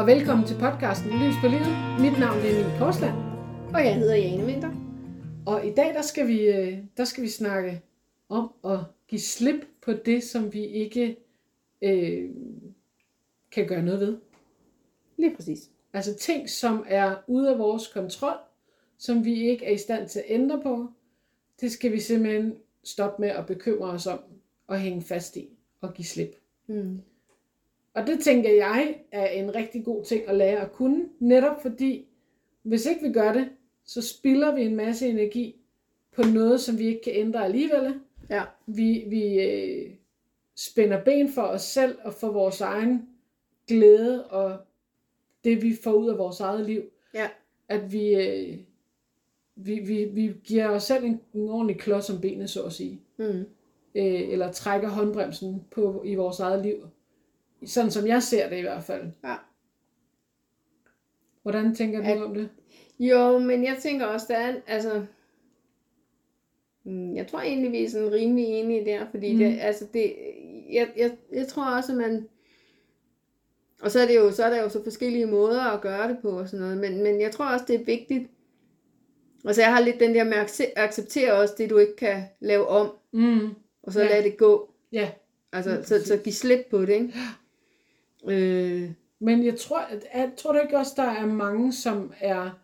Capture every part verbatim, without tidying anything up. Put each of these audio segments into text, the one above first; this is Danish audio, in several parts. og velkommen til podcasten Lys på Livet. Mit navn er Emil Korsland. Og jeg hedder Jane Winter. Og i dag der skal, vi, der skal vi snakke om at give slip på det, som vi ikke øh, kan gøre noget ved. Lige præcis. Altså ting, som er ude af vores kontrol, som vi ikke er i stand til at ændre på. Det skal vi simpelthen stoppe med at bekymre os om og hænge fast i og give slip. Mm. Og det tænker jeg er en rigtig god ting at lære at kunne, netop fordi hvis ikke vi gør det, så spilder vi en masse energi på noget, som vi ikke kan ændre alligevel. Ja. Vi, vi øh, spænder ben for os selv og for vores egen glæde og det, vi får ud af vores eget liv. Ja. At vi, øh, vi, vi, vi giver os selv en, en ordentlig klods om benet, så at sige. Mm. Øh, eller trækker håndbremsen på, i vores eget liv. Sådan som jeg ser det i hvert fald. Ja. Hvordan tænker du at, om det? Jo, men jeg tænker også, der er, altså, jeg tror egentlig, vi er sådan rimelig enige der, fordi mm. det, altså det, jeg, jeg, jeg tror også, at man, og så er det jo, så er der jo så forskellige måder at gøre det på og sådan noget, men, men jeg tror også, det er vigtigt, altså jeg har lidt den der med at acceptere også det, du ikke kan lave om, mm. og så ja. lade det gå. Ja. Altså, mm. så, så give slip på det, ikke? Ja. Øh, Men jeg tror, jeg tror da ikke også, der er mange, som er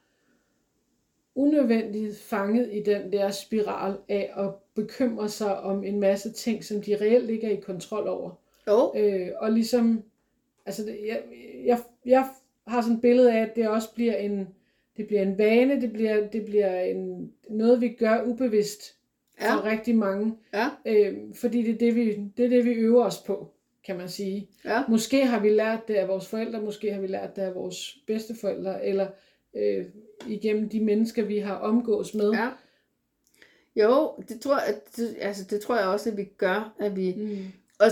unødvendigt fanget i den der spiral af at bekymre sig om en masse ting, som de reelt ikke er i kontrol over. Jo. Øh, og ligesom, altså, jeg, jeg, jeg har sådan et billede af, at det også bliver en, det bliver en vane, det bliver, det bliver en, noget, vi gør ubevidst ja. for rigtig mange. Ja. Øh, fordi det er det, vi, det er det, vi øver os på, kan man sige. Ja. Måske har vi lært det af vores forældre, måske har vi lært det af vores bedsteforældre, eller øh, igennem de mennesker, vi har omgås med. Ja. Jo, det tror, jeg, det, altså, det tror jeg også, at vi gør. At vi, mm. og,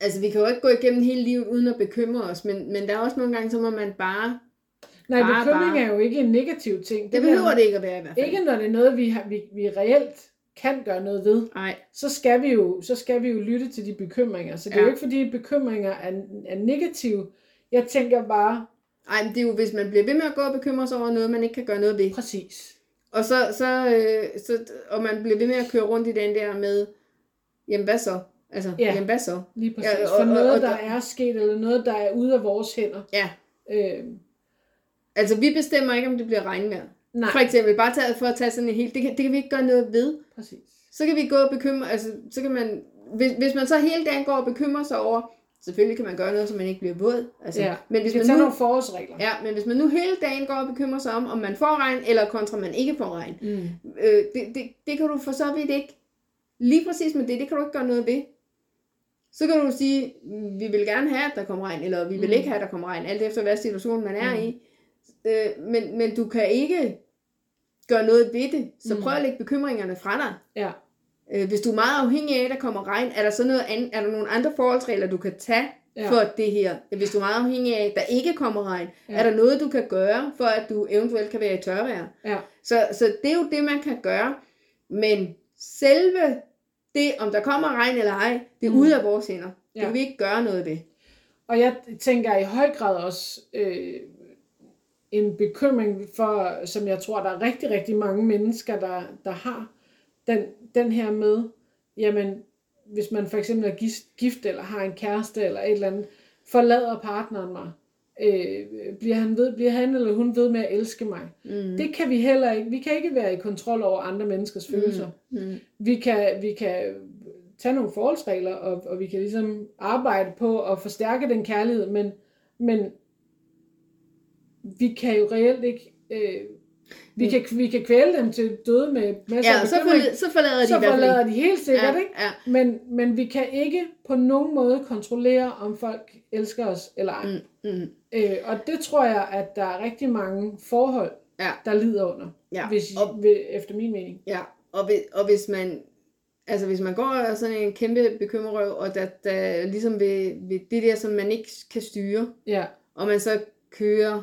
altså, vi kan jo ikke gå igennem hele livet, uden at bekymre os, men, men der er også nogle gange, så må man bare... Nej, bare, bekymring bare, er jo ikke en negativ ting. Det, det behøver det ikke at være i hvert fald. Ikke når det er noget, vi, har, vi, vi reelt... kan gøre noget ved, Ej. så skal vi jo så skal vi jo lytte til de bekymringer. Så det ja. er jo ikke fordi bekymringer er, er negative. Jeg tænker bare... Ej, men det er jo, hvis man bliver ved med at gå og bekymre sig over noget, man ikke kan gøre noget ved. Præcis. Og så, så, øh, så og man bliver ved med at køre rundt i den der med, jamen hvad så? Altså, ja. jamen hvad så? Lige præcis. Ja, og, for noget, og, og, der er sket, eller noget, der er ude af vores hænder. Ja. Øh. Altså, vi bestemmer ikke, om det bliver regnvejr. Nej. For eksempel, bare tage, for at tage sådan en helt, det kan, det kan vi ikke gøre noget ved. Præcis. Så kan vi gå og bekymre, altså, så kan man, hvis, hvis man så hele dagen går og bekymrer sig over, selvfølgelig kan man gøre noget, så man ikke bliver våd. Altså, ja, men hvis man tager nu, nogle forårsregler. Ja, men hvis man nu hele dagen går og bekymrer sig om, om man får regn, eller kontra man ikke får regn, mm. øh, det, det, det kan du for så vidt ikke, lige præcis med det, det kan du ikke gøre noget ved. Så kan du sige, vi vil gerne have, at der kommer regn, eller vi vil mm. ikke have, at der kommer regn, alt efter hvad situation man er mm. i. Øh, men, men du kan ikke gøre noget ved det, så prøv at lægge bekymringerne fra dig. Ja. Øh, hvis du er meget afhængig af, at der kommer regn, er der så noget andet, er der nogle andre forholdsregler, du kan tage ja. for det her? Hvis du er meget afhængig af, at der ikke kommer regn, ja. er der noget, du kan gøre, for at du eventuelt kan være i tørvejr? Ja. Så, så det er jo det, man kan gøre, men selve det, om der kommer regn eller ej, det er mm. ude af vores hænder. Ja. Det kan vi ikke gøre noget ved. Og jeg tænker i høj grad også... Øh en bekymring for, som jeg tror, der er rigtig, rigtig mange mennesker, der, der har den, den her med, jamen, hvis man for eksempel er gift, eller har en kæreste, eller et eller andet, forlader partneren mig, øh, bliver han ved, bliver han eller hun ved med at elske mig. Mm. Det kan vi heller ikke, vi kan ikke være i kontrol over andre menneskers følelser. Mm. Mm. Vi kan, vi kan tage nogle forholdsregler, og, og vi kan ligesom arbejde på at forstærke den kærlighed, men, men vi kan jo reelt ikke, øh, vi, kan, vi kan kvæle dem til døde med masser ja, af bekymring. Ja, så forlader de, så forlader de helt sikkert, ja, ikke? Ja. Men, men vi kan ikke på nogen måde kontrollere, om folk elsker os eller ej. Mm, mm. Øh, og det tror jeg, at der er rigtig mange forhold, ja. der lider under, ja. hvis, og, ved, efter min mening. Ja, og, ved, og hvis man... Altså hvis man går og sådan en kæmpe bekymrerøv, og der, der ligesom ved, ved det der, som man ikke kan styre, ja. og man så kører...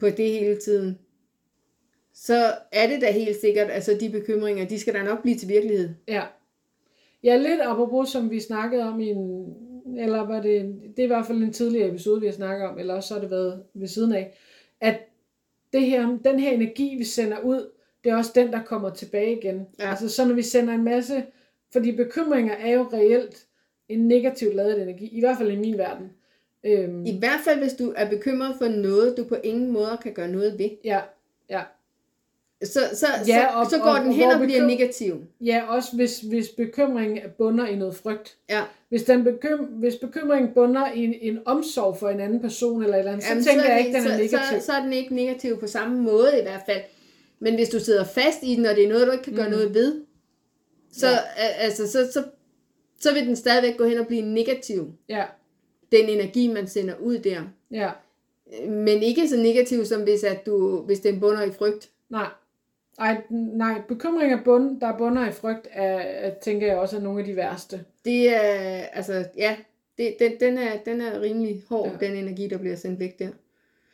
på det hele tiden, så er det da helt sikkert, altså de bekymringer, de skal da nok blive til virkelighed. Ja, ja lidt apropos, som vi snakkede om i en, eller var det, det er i hvert fald en tidligere episode, vi har snakket om, eller også så har det været ved siden af, at det her, den her energi, vi sender ud, det er også den, der kommer tilbage igen. Ja. Altså så når vi sender en masse, fordi bekymringer er jo reelt en negativt ladet energi, i hvert fald i min verden. Øhm, I hvert fald, hvis du er bekymret for noget, du på ingen måde kan gøre noget ved. Ja, ja. Så, så, ja, og, så, så går og, den hen og, og bliver bekym- negativ. Ja, også hvis, hvis bekymringen bunder i noget frygt. Ja. Hvis, den bekym- hvis bekymringen bunder i en, en omsorg for en anden person, eller et eller andet, jamen, så tænker så jeg ikke, den så, er negativ. Så, så er den ikke negativ på samme måde i hvert fald. Men hvis du sidder fast i den, og det er noget, du ikke kan gøre mm. noget ved, så, ja. altså, så, så, så vil den stadigvæk gå hen og blive negativ. Ja. Den energi, man sender ud der. Ja. Men ikke så negativ, som hvis, at du, hvis den bunder i frygt. Nej. Ej, nej, bekymring af bund, der bunder i frygt, er, er, tænker jeg også er nogle af de værste. Det er, altså, ja, det, den, den, er, den er rimelig hård, ja. Den energi, der bliver sendt væk der.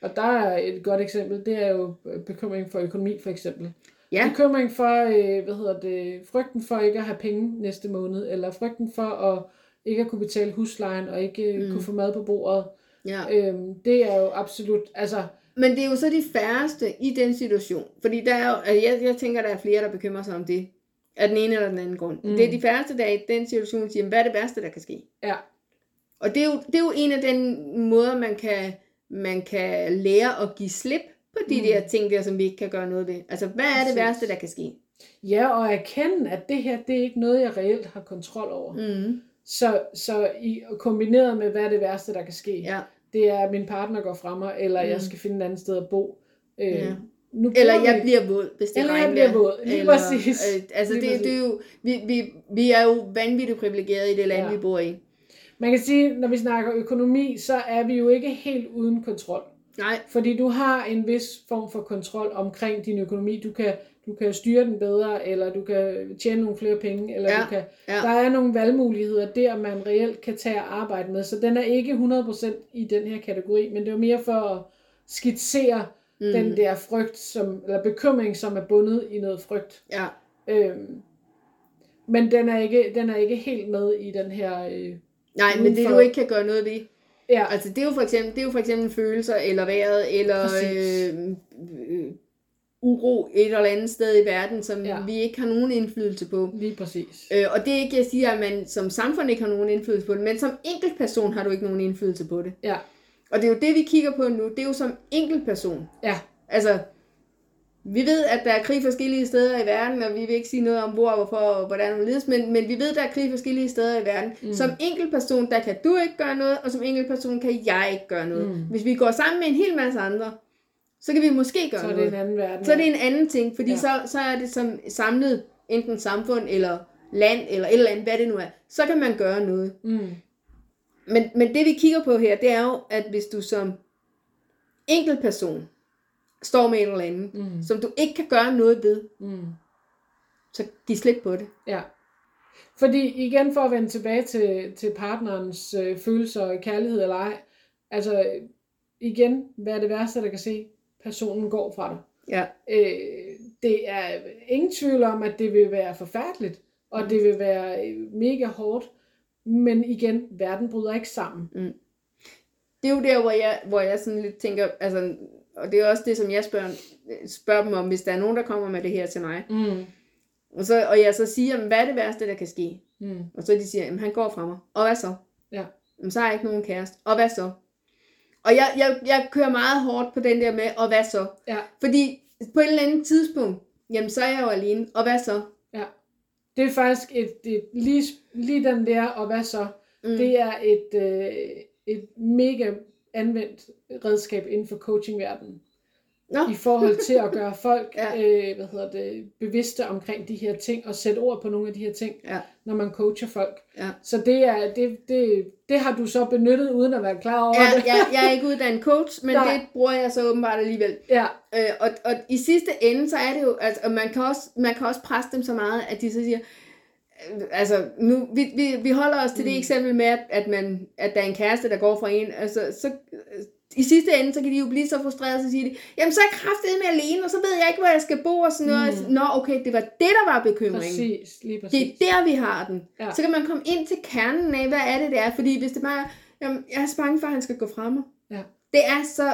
Og der er et godt eksempel, det er jo bekymring for økonomi, for eksempel. Ja. Bekymring for, øh, hvad hedder det, frygten for ikke at have penge næste måned, eller frygten for at ikke at kunne betale huslejen, og ikke mm. kunne få mad på bordet. Ja. Øhm, det er jo absolut, altså... Men det er jo så de færreste i den situation. Fordi der er jo, altså jeg, jeg tænker, der er flere, der bekymrer sig om det. Af den ene eller den anden grund. Mm. Det er de færreste, der i den situation siger, hvad er det værste, der kan ske? Ja. Og det er jo, det er jo en af den måder, man kan, man kan lære at give slip på de mm. der ting der, som vi ikke kan gøre noget ved. Altså, hvad er det værste, der kan ske? Ja, og erkende, at det her, det er ikke noget, jeg reelt har kontrol over. Mm. Så, så i, kombineret med, hvad er det værste, der kan ske? Ja. Det er, at min partner går fra mig, eller mm. jeg skal finde et andet sted at bo. Øh, ja. nu eller jeg vi... bliver våd, hvis det regner. Eller regner. Jeg bliver våd, lige eller, præcis. Øh, altså lige det, præcis. Det er jo, vi, vi, vi er jo vanvittigt privilegerede i det land, ja. Vi bor i. Man kan sige, når vi snakker økonomi, så er vi jo ikke helt uden kontrol. Nej. Fordi du har en vis form for kontrol omkring din økonomi. Du kan, du kan styre den bedre, eller du kan tjene nogle flere penge. Eller ja. Du kan... ja. Der er nogle valgmuligheder der, man reelt kan tage og arbejde med. Så den er ikke hundrede procent i den her kategori, men det er mere for at skitsere mm. den der frygt, som, eller bekymring, som er bundet i noget frygt. Ja. Øhm, men den er, ikke, den er ikke helt med i den her... Øh, nej, men udenfor. Det du ikke kan gøre noget ved... Ja, altså det er jo for eksempel, det er jo for eksempel følelser eller vejret eller øh, øh, uro et eller andet sted i verden, som ja. Vi ikke har nogen indflydelse på. Lige præcis. Øh, og det er ikke, jeg siger, at man som samfund ikke har nogen indflydelse på det, men som enkeltperson har du ikke nogen indflydelse på det. Ja. Og det er jo det, vi kigger på nu, det er jo som enkeltperson. Ja. Altså, vi ved, at der er krig forskellige steder i verden, og vi vil ikke sige noget om hvor og hvorfor og hvordan og ledes, men, men vi ved, at der er krig forskellige steder i verden. Mm. Som enkeltperson, der kan du ikke gøre noget, og som enkeltperson kan jeg ikke gøre noget. Mm. Hvis vi går sammen med en hel masse andre, så kan vi måske gøre så noget. Så er det en anden verden. Så er det en anden ting, fordi ja. så, så er det som samlet, enten samfund eller land eller et eller andet, hvad det nu er, så kan man gøre noget. Mm. Men, men det vi kigger på her, det er jo, at hvis du som enkeltperson står med et eller andet, mm. som du ikke kan gøre noget ved, mm. så giv slip på det. Ja. Fordi igen for at vende tilbage til, til partnerens øh, følelser, kærlighed eller ej, altså igen, hvad er det værste, der kan se? Personen går fra dig. Ja. Øh, det er ingen tvivl om, at det vil være forfærdeligt, og det vil være mega hårdt, men igen, verden bryder ikke sammen. Mm. Det er jo der, hvor jeg, hvor jeg sådan lidt tænker, altså og det er også det, som jeg spørger, spørger dem om, hvis der er nogen, der kommer med det her til mig. Mm. Og, så, og jeg så siger, hvad er det værste, der kan ske? Mm. Og så de siger, han går fra mig. Og hvad så? Ja. Jamen, så har jeg ikke nogen kæreste. Og hvad så? Og jeg, jeg, jeg kører meget hårdt på den der med, og hvad så? Ja. Fordi på et eller andet tidspunkt, jamen så er jeg jo alene. Og hvad så? Ja. Det er faktisk et, et, lige, lige den der, og hvad så? Mm. Det er et, øh, et mega... anvendt redskab inden for coachingverdenen. No. I forhold til at gøre folk ja. øh, hvad hedder det, bevidste omkring de her ting, og sætte ord på nogle af de her ting, ja. Når man coacher folk. Ja. Så det, er, det, det, det har du så benyttet, uden at være klar over ja, det. Ja, jeg er ikke uddannet coach, men nej. Det bruger jeg så åbenbart alligevel. Ja. Øh, og, og i sidste ende, så er det jo, altså, og man kan også, man kan også presse dem så meget, at de så siger, altså nu vi, vi, vi holder os til det mm. eksempel med at, at man at der er en kæreste der går fra en, altså så i sidste ende, så kan de jo blive så frustrerede, så siger de, jamen så er jeg kraftedeme alene, og så ved jeg ikke, hvor jeg skal bo, og sådan noget. Mm. Nå, okay, det var det, der var bekymringen. Præcis, lige præcis. Det er der, vi har den. Ja. Så kan man komme ind til kernen af, hvad er det, det er. Fordi hvis det bare, jamen, jeg er så bange for, at han skal gå fra mig. Ja. Det er så,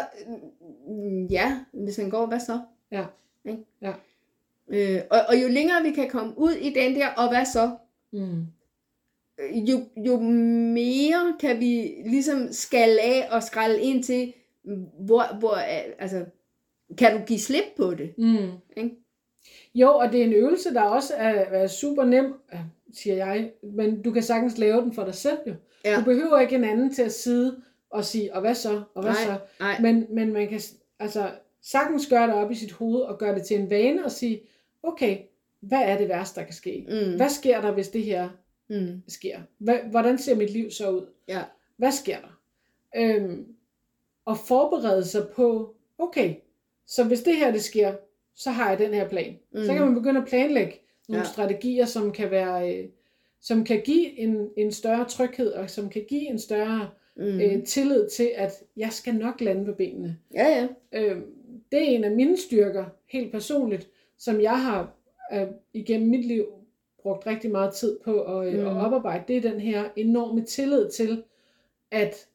ja, hvis han går, hvad så? Ja. Okay. Ja. Øh, og, og jo længere vi kan komme ud i den der, og hvad så? Mm. Jo, jo mere kan vi ligesom skalle af og skrælle ind til, hvor, hvor altså, kan du give slip på det? Mm. Ikke? Jo, og det er en øvelse, der også er, er super nem, siger jeg, men du kan sagtens lave den for dig selv jo. Ja. Du behøver ikke en anden til at sidde og sige, og hvad så, og hvad nej, så? Nej. Men, men man kan altså sagtens gøre det op i sit hoved og gøre det til en vane og sige, okay, hvad er det værste, der kan ske? Mm. Hvad sker der, hvis det her Mm. sker. Hvordan ser mit liv så ud? Ja. Hvad sker der? Øhm, og forberede sig på, okay, så hvis det her det sker, så har jeg den her plan. Mm. Så kan man begynde at planlægge nogle ja. strategier, som kan være, øh, som kan give en, en større tryghed, og som kan give en større mm. øh, tillid til, at jeg skal nok lande på benene. Ja, ja. Øhm, det er en af mine styrker, helt personligt, som jeg har øh, igennem mit liv brugt rigtig meget tid på at, mm. at oparbejde, det er den her enorme tillid til, at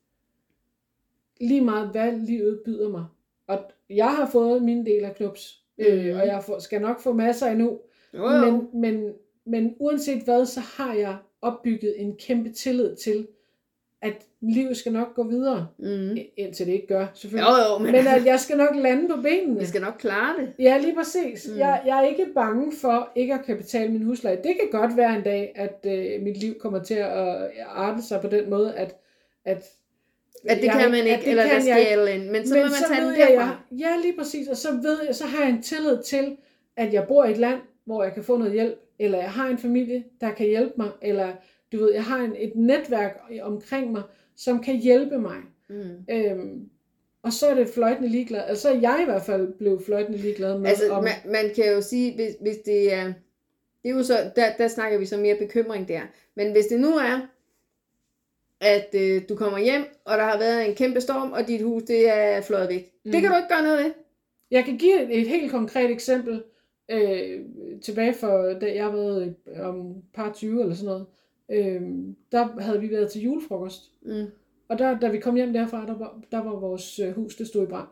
lige meget hvad livet byder mig. Og jeg har fået min del af knups, mm. øh, og jeg får, skal nok få masser endnu, jo, jo. Men, men, men uanset hvad, så har jeg opbygget en kæmpe tillid til, at livet skal nok gå videre, mm. indtil det ikke gør, selvfølgelig. Jo, jo, men... men at jeg skal nok lande på benene. Jeg skal nok klare det. Ja, lige præcis. Mm. Jeg, jeg er ikke bange for ikke at kan betale min husleje. Det kan godt være en dag, at øh, mit liv kommer til at arte sig på den måde, at... At, at det jeg, kan man ikke, det eller der skal ind. Men så men må man så tage den derfra. Ja, lige præcis. Og så ved jeg, så har jeg en tillid til, at jeg bor i et land, hvor jeg kan få noget hjælp, eller jeg har en familie, der kan hjælpe mig, eller... Du ved, jeg har en, et netværk omkring mig, som kan hjælpe mig. Mm. Øhm, og så er det fløjtende ligeglad. Og så er jeg i hvert fald blevet fløjtende ligeglad med. Altså, om... man, man kan jo sige, hvis, hvis det er... Det er jo så, der, der snakker vi så mere bekymring der. Men hvis det nu er, at øh, du kommer hjem, og der har været en kæmpe storm, og dit hus det er fløjet væk. Mm. Det kan du ikke gøre noget ved. Jeg kan give et, et helt konkret eksempel. Øh, tilbage for, da jeg været om par tyve eller sådan noget. Øhm, der havde vi været til julefrokost mm. og der, da vi kom hjem derfra der var, der var vores hus, det stod i brand.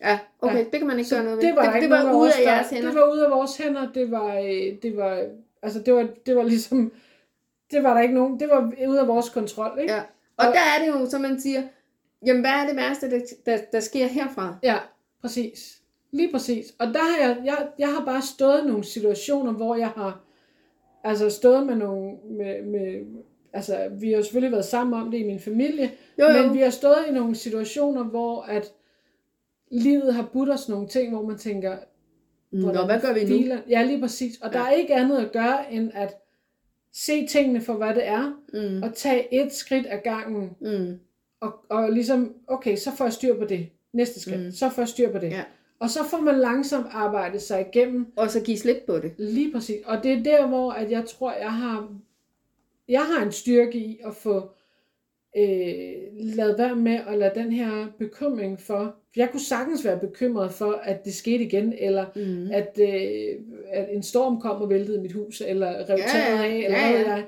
Ja, okay, ja. Det kan man ikke så gøre noget ved. Det var, det, det var ude af jeres hænder. Det var ude af vores hænder. Det var, det var, altså det var, det var ligesom, det var der ikke nogen, det var ude af vores kontrol, ikke? Ja. Og, og der er det jo, som man siger, jamen hvad er det værste, der, der, der sker herfra? Ja, præcis. Lige præcis. Og der har jeg, jeg, jeg har bare stået i nogle situationer, hvor jeg har altså stået med nogle, med, med, altså vi har selvfølgelig været sammen om det i min familie, jo, jo. Men vi har stået i nogle situationer, hvor at livet har budt os nogle ting, hvor man tænker, nå, hvad gør vi nu? Filer? Ja, lige præcis. Og ja. Der er ikke andet at gøre, end at se tingene for, hvad det er, mm. og tage et skridt ad gangen, mm. og, og ligesom, okay, så får jeg styr på det. Næste skridt, mm. så får jeg styr på det. Ja. Og så får man langsomt arbejdet sig igennem. Og så give slip på det. Lige præcis. Og det er der, hvor at jeg tror, jeg har, jeg har en styrke i at få øh, lavet være med at lade den her bekymring for. Jeg kunne sagtens være bekymret for, at det skete igen, eller mm. at, øh, at en storm kom og væltede mit hus, eller rev taget af, eller ja, ja. Noget der.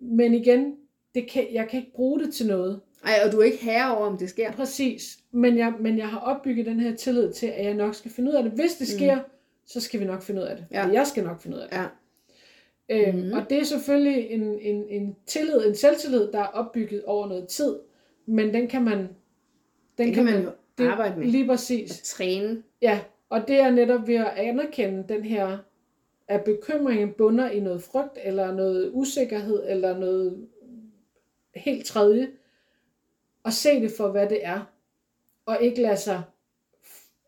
Men igen, det kan, jeg kan ikke bruge det til noget. Ej, og du er ikke herre over, om det sker. Præcis. Men jeg, men jeg har opbygget den her tillid til, at jeg nok skal finde ud af det. Hvis det sker, mm. så skal vi nok finde ud af det. Ja. Jeg skal nok finde ud af det. Ja. Øhm, mm. Og det er selvfølgelig en, en, en tillid, en selvtillid, der er opbygget over noget tid. Men den kan man... Den det kan, kan man jo det, arbejde med. Lige præcis. Og træne. Ja, og det er netop ved at anerkende den her, at bekymringen bunder i noget frygt, eller noget usikkerhed, eller noget helt tredje. Og se det for, hvad det er. Og ikke lade sig,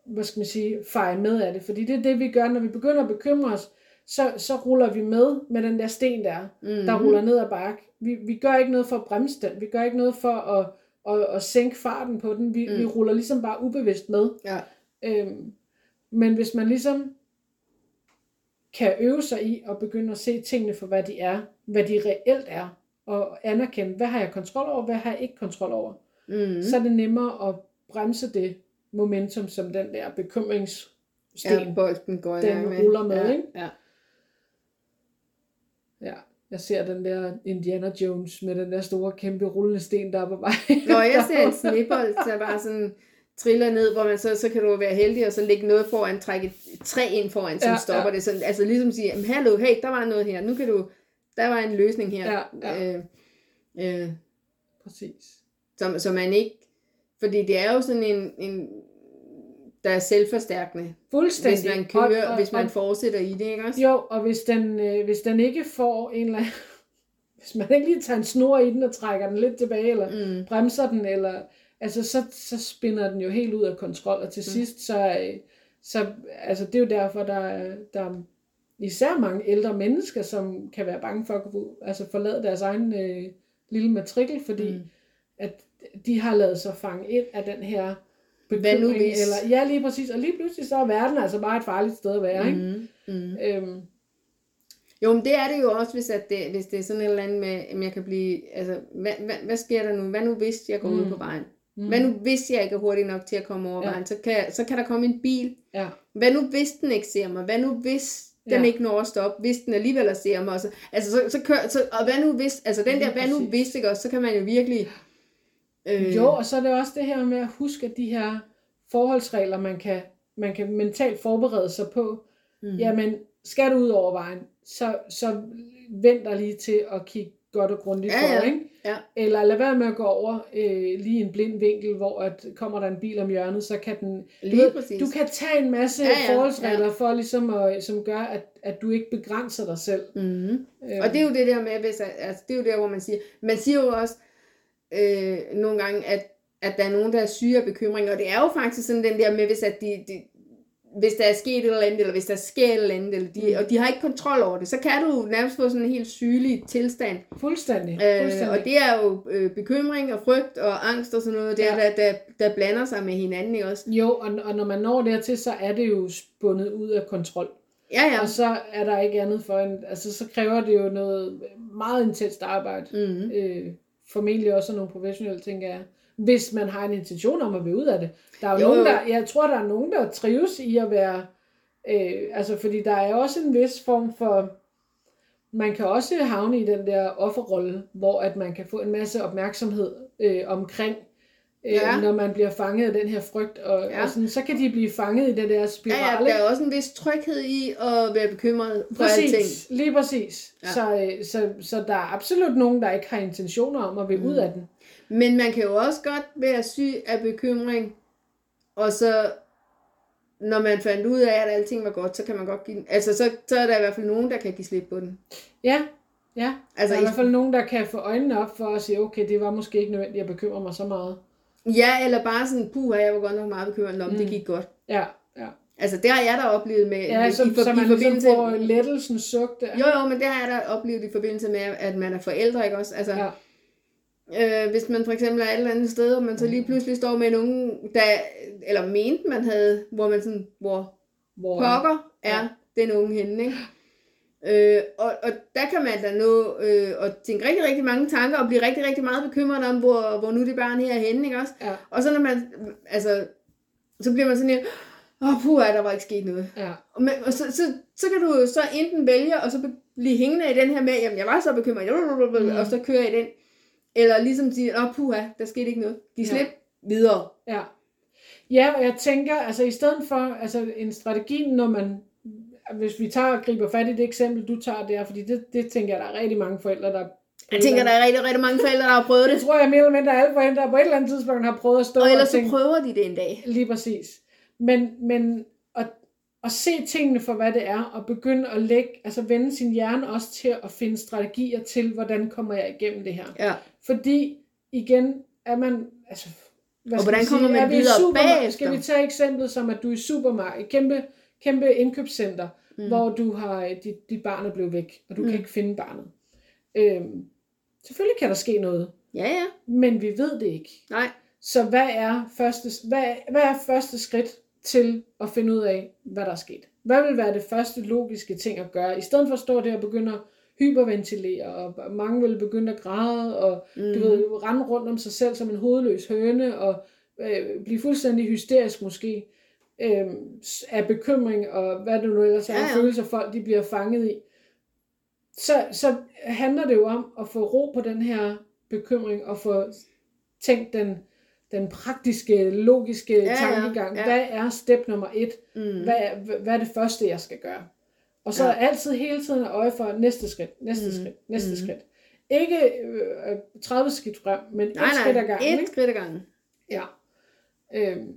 hvad skal man sige, feje med af det. Fordi det er det, vi gør, når vi begynder at bekymre os, så, så ruller vi med med den der sten, der er, mm-hmm. der ruller ned ad bakke. Vi, vi gør ikke noget for at bremse den. Vi gør ikke noget for at, at, at, at sænke farten på den. Vi, mm. vi ruller ligesom bare ubevidst med. Ja. Øhm, men hvis man ligesom kan øve sig i at begynde at se tingene for, hvad de er, hvad de reelt er, og anerkende, hvad har jeg kontrol over, hvad har jeg ikke kontrol over, mm. så er det nemmere at bremse det momentum, som den der bekymringssten, ja, bolden går den med. ruller med. Ja, ikke? Ja. Ja, jeg ser den der Indiana Jones med den der store, kæmpe rullende sten, der er på vej. Nå, jeg ser en snebold, der bare sådan triller ned, hvor man så, så kan du være heldig, og så lægge noget foran, trække et træ ind foran, som ja, stopper ja. det. Så, altså ligesom sige, hallo, hey, der var noget her, nu kan du, der var en løsning her. Ja, ja. Øh, øh, Præcis. Så, så man ikke, fordi det er jo sådan en, en der er selvforstærkende. Fuldstændig. Hvis man kører, og, og hvis man fortsætter i det, ikke også? Jo, og hvis den, øh, hvis den ikke får en eller anden, hvis man ikke lige tager en snor i den og trækker den lidt tilbage, eller mm. bremser den, eller altså så, så spinder den jo helt ud af kontrol, og til mm. sidst, så, så altså det er jo derfor, der, der er især mange ældre mennesker, som kan være bange for at gå, altså forlade deres egen øh, lille matrikel, fordi mm. at de har lavet sig fange ind af den her bekymring, eller ja, lige præcis, og lige pludselig så er verden altså bare et farligt sted at være, ikke? Mm, mm. Øhm. Jo, men det er det jo også, hvis, at det, hvis det er sådan et eller andet med, at jeg kan blive, altså, hvad, hvad, hvad sker der nu? Hvad nu hvis jeg går mm. ud på vejen? Mm. Hvad nu hvis jeg ikke er hurtig nok til at komme over ja. vejen? Så kan, så kan der komme en bil. Ja. Hvad nu hvis den ikke ser mig? Hvad nu hvis den ja. ikke når at stoppe? Hvis den alligevel ser mig? Og så, altså, så, så kører, så, og hvad nu hvis, altså den der, ja, hvad nu hvis, ikke også? Så kan man jo virkelig... Øh. Jo, og så er det også det her med at huske, at de her forholdsregler, man kan, man kan mentalt forberede sig på. Mm. Jamen, skal du ud over vejen, så, så vent dig lige til at kigge godt og grundigt ja, for, ja. Ikke? Ja. Eller lad være med at gå over øh, lige en blind vinkel, hvor at, kommer der en bil om hjørnet, så kan den... Lige du, ved, du kan tage en masse ja, ja, forholdsregler ja. for, ligesom at, som gør, at, at du ikke begrænser dig selv. Mm. Øh. Og det er jo det der med, hvis, altså, det er jo der, hvor man siger... Man siger jo også... Øh, nogle gange, at, at der er nogen, der er syge af bekymringer, og det er jo faktisk sådan den der med, hvis, at de, de, hvis der er sket et eller andet, eller hvis der sker et eller andet, eller de, mm. og de har ikke kontrol over det, så kan du nærmest få sådan en helt sygelig tilstand. Fuldstændig. Fuldstændig. Øh, og det er jo øh, bekymring og frygt og angst og sådan noget, der, ja. der, der, der blander sig med hinanden, ikke også? Jo, og, og når man når dertil, så er det jo spundet ud af kontrol. Ja, ja. Og så er der ikke andet for en, altså så kræver det jo noget meget intenst arbejde. Mm. Øh, Formentlig også nogle professionelle, tænker jeg. Hvis man har en intention om at være ud af det. Der er jo, jo nogen, der, jeg tror, der er nogen, der trives i at være... Øh, altså, fordi der er også en vis form for... Man kan også havne i den der offerrolle, hvor at man kan få en masse opmærksomhed øh, omkring, øh, ja. når man bliver fanget af den her frygt. Og, ja. og sådan, så kan de blive fanget i den der spiral. Ja, ja, der er også en vis tryghed i at være bekymret for præcis, alting. Lige præcis. Ja. Så, så, så der er absolut nogen, der ikke har intentioner om at være mm. ud af den. Men man kan jo også godt være syg af bekymring, og så når man fandt ud af, at alting var godt, så kan man godt give den. Altså så, så er der i hvert fald nogen, der kan give slip på den. Ja, ja. Altså, der er i hvert fald nogen, der kan få øjnene op for at sige, okay, det var måske ikke nødvendigt at bekymre mig så meget. Ja, eller bare sådan, puha, jeg var godt nok meget bekymret om, mm. det gik godt. Ja, ja. Altså, det har jeg da oplevet med... Ja, med, som, i, for, som man i forbindelse ligesom får lettelsen sugt. Jo, jo, men det har jeg da oplevet i forbindelse med, at man er forældre, ikke også? Altså, ja. øh, hvis man for eksempel er et eller andet sted, og man så lige pludselig står med en unge, der, eller mente man havde, hvor man sådan, hvor, hvor pokker er, er ja. den unge henne, ikke? Øh, og, og der kan man da nå øh, at tænke rigtig, rigtig mange tanker og blive rigtig, rigtig meget bekymret om, hvor, hvor nu det barn her er henne, ikke også? Ja. Og så når man, altså, så bliver man sådan her, åh, puha, der var ikke sket noget. Ja. Og, man, og så, så, så kan du så enten vælge, og så blive hængende i den her med, jamen, jeg var så bekymret, mm. og så kører jeg i den. Eller ligesom sige, åh, puha, der skete ikke noget. De slip ja. videre. Ja. Ja, og jeg tænker, altså i stedet for, altså en strategi, når man... Hvis vi tager og griber fat i det eksempel, du tager der, fordi det, det tænker jeg, der er rigtig mange forældre, der... Jeg tænker, der er rigtig, rigtig mange forældre, der har prøvet det. Jeg tror, jeg mere eller mindre alle forældre, der på et eller andet tidspunkt har prøvet at stå og... Og ellers og tænke, så prøver de det en dag. Lige præcis. Men, men at, at se tingene for, hvad det er, og begynde at lægge, altså vende sin hjerne også til at finde strategier til, hvordan kommer jeg igennem det her. Ja. Fordi, igen, er man... Altså, hvad og hvordan kommer man videre bagefter? Skal vi tage eksemplet som, at du er i supermarkedet, kæmpe... kæmpe indkøbscenter, mm. hvor du har dit, dit barn er blevet væk, og du mm. kan ikke finde barnet. Øhm, selvfølgelig kan der ske noget, ja, ja. men vi ved det ikke. Nej. Så hvad er, første, hvad, hvad er første skridt til at finde ud af, hvad der er sket? Hvad vil være det første logiske ting at gøre? I stedet for at stå der og begynde at hyperventilere, og mange vil begynde at græde, og mm. du ved, rende rundt om sig selv som en hovedløs høne, og øh, blive fuldstændig hysterisk måske, øh, af bekymring og hvad det nu ellers er, ja, ja. følelser folk de bliver fanget i, så, så handler det jo om at få ro på den her bekymring og få tænkt den, den praktiske, logiske ja, tankegang. Ja, ja. Hvad er step nummer et? Mm. Hvad, er, hvad er det første, jeg skal gøre? Og så ja. altid hele tiden øje for næste skridt, næste mm. skridt, næste mm. skridt. Ikke øh, tredive skridt frem, men nej, et skridt ad gangen. Et skridt ad gangen. Ja. Øhm.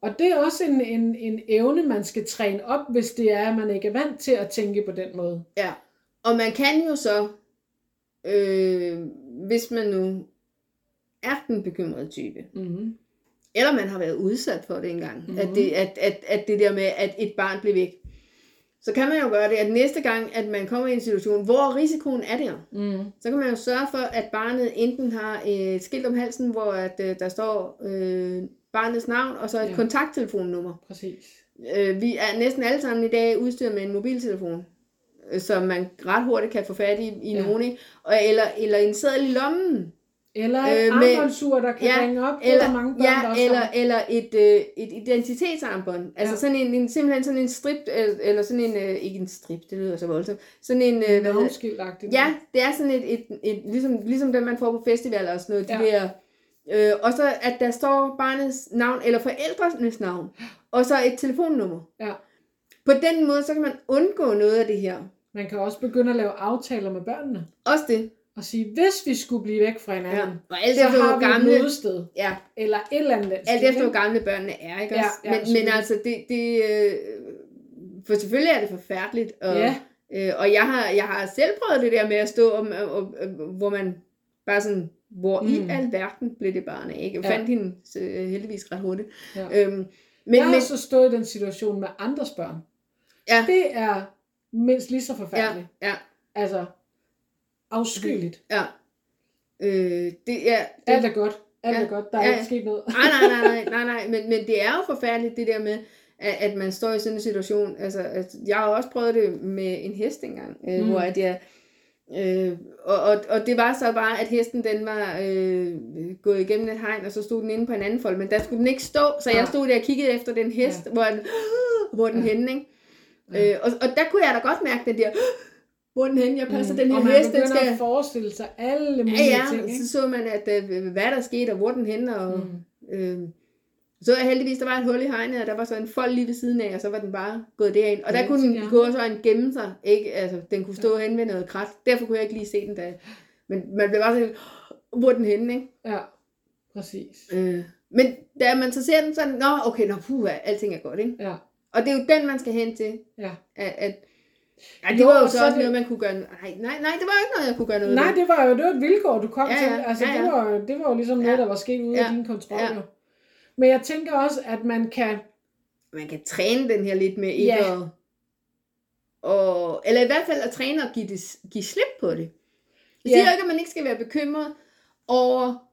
Og det er også en, en, en evne, man skal træne op, hvis det er, at man ikke er vant til at tænke på den måde. Ja. Og man kan jo så, øh, hvis man nu er den bekymrede type, mm-hmm. eller man har været udsat for det engang, mm-hmm. at, det, at, at, at det der med, at et barn blev væk, så kan man jo gøre det, at næste gang, at man kommer i en situation, hvor risikoen er der, mm. så kan man jo sørge for, at barnet enten har et skilt om halsen, hvor at, der står øh, barnets navn, og så et ja. kontakttelefonnummer. Præcis. Øh, vi er næsten alle sammen i dag udstyret med en mobiltelefon, som man ret hurtigt kan få fat i, i ja. nogen, og, eller, eller en seddel i lommen. Eller et øh, armbåndsur, der kan ja, ringe op. Eller, der mange børn, ja, der eller, eller et, øh, et identitetsarmbånd. Altså ja. sådan en, en, simpelthen sådan en strip, øh, eller sådan en, øh, ikke en strip, det lyder så voldsomt. Sådan en, øh, hvad hedder, ja, det er sådan et, et, et ligesom, ligesom den man får på festivaler og sådan noget. Ja. De der, øh, og så at der står barnets navn, eller forældrenes navn, og så et telefonnummer. Ja. På den måde, så kan man undgå noget af det her. Man kan også begynde at lave aftaler med børnene. Også det. Og sige, hvis vi skulle blive væk fra hinanden, ja. og alt så efter, har vi gamle, et mødested. Ja. Eller et eller andet. Alt efter, hvor gamle børnene er, ikke også? Ja, ja, men, men altså, det, det... For selvfølgelig er det forfærdeligt. Og, ja. øh, og jeg, har, jeg har selv prøvet det der med at stå, og, og, og, hvor man bare sådan... Hvor mm. i alverden blev det barn af, ikke? Jeg ja. fandt hende øh, heldigvis ret hurtigt. Ja. Øhm, men, jeg har men, så stået i den situation med andres børn. Ja. Det er mindst lige så forfærdeligt. Ja, ja. Altså... afskyeligt. Ja. Øh, det, ja det, alt er godt. Alt ja, er godt. Der er ja, ikke sket noget. nej, nej, nej, nej, nej. Men, men det er jo forfærdeligt, det der med, at, at man står i sådan en situation. Altså, at jeg har også prøvet det med en hest engang, øh, mm. hvor at jeg... Øh, og, og, og det var så bare, at hesten, den var øh, gået igennem et hegn, og så stod den inde på en anden fold, men der skulle den ikke stå, så jeg stod der og kiggede efter den hest, ja. hvor den, hvor den ja. henne, ikke? Ja. Øh, og, og der kunne jeg da godt mærke den der... hvor den hen, jeg passer mm. den her hest, den skal... Og man begynder at forestille sig alle mulige ja, ja. ting, ikke? Så så man, at hvad der skete, og hvor den hen, og... Mm. Øh, så heldigvis, der var et hul i hegnet, og der var så en fold lige ved siden af, og så var den bare gået derind. Og der kunne den gå så en gemme sig, ikke? Altså, den kunne stå ja. hen ved noget krat. Derfor kunne jeg ikke lige se den der. Men man blev bare sådan, hvor den hen, ikke? Ja, præcis. Øh, men da man så ser den sådan, nå, okay, nå, puh, alting er godt, ikke? Ja. Og det er jo den, man skal hen til. Ja. At... at ja, det jo, var jo så, så også det... noget, man kunne gøre... Nej, nej, nej, det var ikke noget, jeg kunne gøre noget. Nej, det var jo det var et vilkår, du kom ja, ja, til. Altså, ja, ja. Det, var, det var jo ligesom noget, der var sket ude ja, af dine kontroller. Ja. Men jeg tænker også, at man kan... Man kan træne den her lidt med ikke ja. og, og... Eller i hvert fald at træne og give, det, give slip på det. Jeg siger ja. ikke, at man ikke skal være bekymret over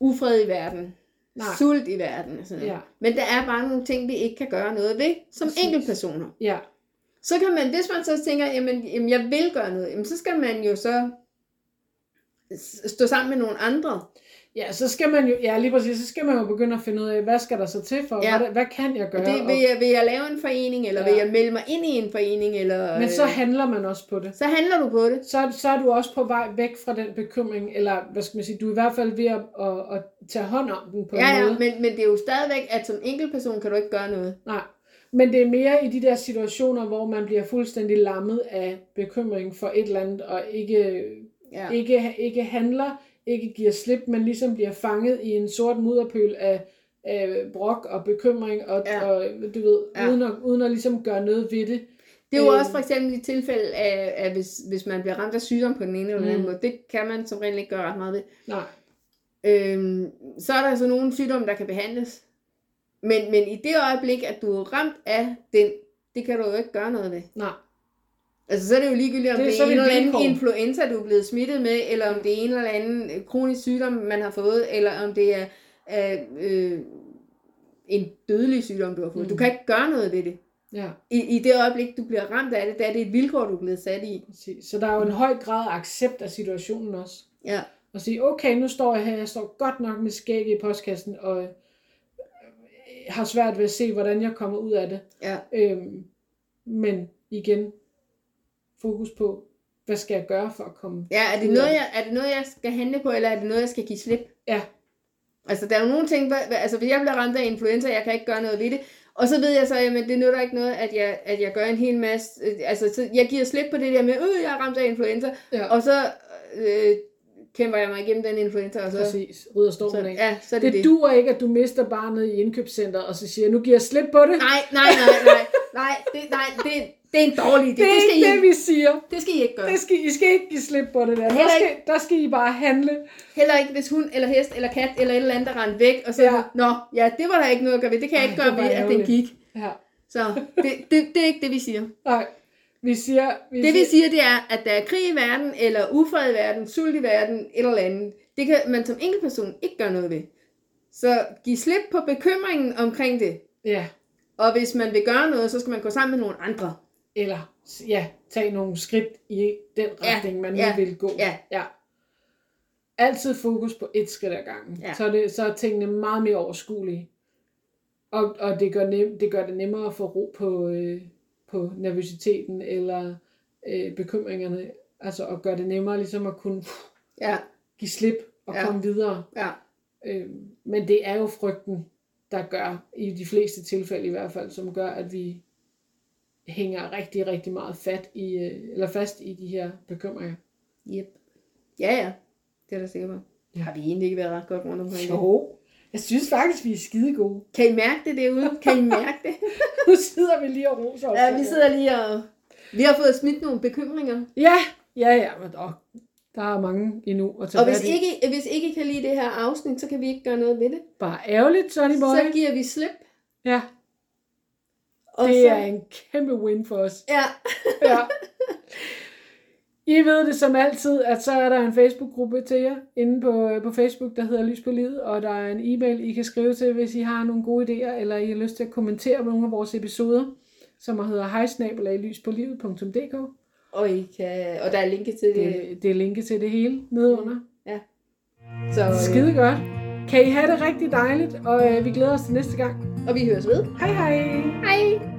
ufred i verden. Nej. Sult i verden. Sådan ja. Men der er bare nogle ting, vi ikke kan gøre noget ved, som enkeltpersoner. Ja. Så kan man, hvis man så tænker, jamen, jamen jeg vil gøre noget, jamen, så skal man jo så stå sammen med nogle andre. Ja, så skal man jo, ja lige præcis, så skal man jo begynde at finde ud af, hvad skal der så til for, ja. hvad, hvad kan jeg gøre? Det, vil, jeg, vil jeg lave en forening, eller ja. vil jeg melde mig ind i en forening? Eller, men så handler man også på det. Så handler du på det. Så, så er du også på vej væk fra den bekymring, eller hvad skal man sige, du er i hvert fald ved at, at, at tage hånd om den på ja, en ja, måde. Ja, men, men det er jo stadigvæk, at som enkeltperson kan du ikke gøre noget. Nej. Men det er mere i de der situationer, hvor man bliver fuldstændig lammet af bekymring for et eller andet, og ikke, ja. ikke, ikke handler, ikke giver slip, men ligesom bliver fanget i en sort mudderpøl af, af brok og bekymring, og, ja. og du ved, ja. uden, at, uden at ligesom gøre noget ved det. Det er jo æm... også for eksempel i tilfælde af, at hvis, hvis man bliver ramt af sygdom på den ene eller den anden mm. måde, det kan man som regel ikke gøre ret meget ved. Nej. Øhm, så er der så nogle sygdomme, der kan behandles. Men, men i det øjeblik, at du er ramt af den, det kan du jo ikke gøre noget ved. Nej. Altså, så er det jo ligegyldigt, om det, det er en eller anden influenza, du er blevet smittet med, eller om det er en eller anden kronisk sygdom, man har fået, eller om det er øh, en dødelig sygdom, du har fået. Mm. Du kan ikke gøre noget ved det. Ja. I, I det øjeblik, du bliver ramt af det, der er det et vilkår, du er blevet sat i. Så der er jo en høj grad af accept af situationen også. Ja. og sige, okay, nu står jeg her, jeg står godt nok med skæg i postkassen, og øh, har svært ved at se, hvordan jeg kommer ud af det. Ja. Øhm, men igen, fokus på, hvad skal jeg gøre for at komme ja, er det noget, jeg, er det noget, jeg skal handle på, eller er det noget, jeg skal give slip? Ja. Altså, der er jo nogle ting, altså hvis jeg bliver ramt af influenza, jeg kan ikke gøre noget ved det, og så ved jeg så, jamen det nytter ikke noget, at jeg, at jeg gør en hel masse, altså så jeg giver slip på det der med, øh, jeg er ramt af influenza, ja. Og så øh, kæmper jeg mig igennem den influenza, og så... Præcis, rydder stormen så, af. Ja, så er det det. Det duer ikke, at du mister barnet i indkøbscenteret, og så siger, nu giver jeg slip på det. Nej, nej, nej, nej, nej, det, nej, det, det er en dårlig idé. Det er det skal ikke I, det, vi siger. Det skal I ikke gøre. Det skal, I skal ikke give slip på det der. Der skal, der skal I bare handle. Heller ikke, hvis hund eller hest eller kat eller et eller andet rendte væk, og så ja. Nå, ja, det var der ikke noget at gøre ved. Det kan jeg Ej, ikke gøre ved, at den gik. Ja. Så det, det, det er ikke det, vi siger. Nej. Vi siger, vi det vi siger, det er, at der er krig i verden, eller ufred i verden, sult i verden, et eller andet. Det kan man som enkeltperson ikke gøre noget ved. Så giv slip på bekymringen omkring det. Ja. Og hvis man vil gøre noget, så skal man gå sammen med nogle andre. Eller ja, tage nogle skridt i den retning, ja, man nu ja, vil gå. Ja. Ja. Altid fokus på et skridt ad gangen. Ja. Så, er det, så er tingene meget mere overskuelige. Og, og det, gør nem, det gør det nemmere at få ro på... Øh, på nervøsiteten eller øh, bekymringerne, altså at gøre det nemmere ligesom at kunne pff, ja. give slip og ja. komme videre. Ja. Øh, men det er jo frygten, der gør, i de fleste tilfælde i hvert fald, som gør, at vi hænger rigtig, rigtig meget fat i, øh, eller fast i de her bekymringer. Yep. Ja, ja. Det er der sikkert. Ja. Har vi egentlig ikke været ret godt rundt omkring det? Jo. Jeg synes faktisk, vi er skide gode. Kan I mærke det derude? Kan I mærke det? Nu sidder vi lige og roser op. Ja, vi sidder lige og... Vi har fået smidt nogle bekymringer. Ja, ja, ja. Men dog, der er mange endnu at tage. Og hvis ikke, hvis ikke I kan lide det her afsnit, så kan vi ikke gøre noget ved det. Bare ærgerligt, Sonny Boy. Så giver vi slip. Ja. Og det så... er en kæmpe win for os. Ja. Ja. I ved det som altid, at så er der en Facebook-gruppe til jer inde på, på Facebook, der hedder Lys på Livet, og der er en e-mail, I kan skrive til, hvis I har nogle gode idéer, eller I har lyst til at kommentere nogle af vores episoder, som hedder hej snabel-a lys på livet punktum d k. Og, I kan, og der er linke til det. Det, det er linke til det hele nede under. Ja. Så, skide godt. Kan I have det rigtig dejligt, og øh, vi glæder os til næste gang. Og vi høres ved. Hej hej. Hej.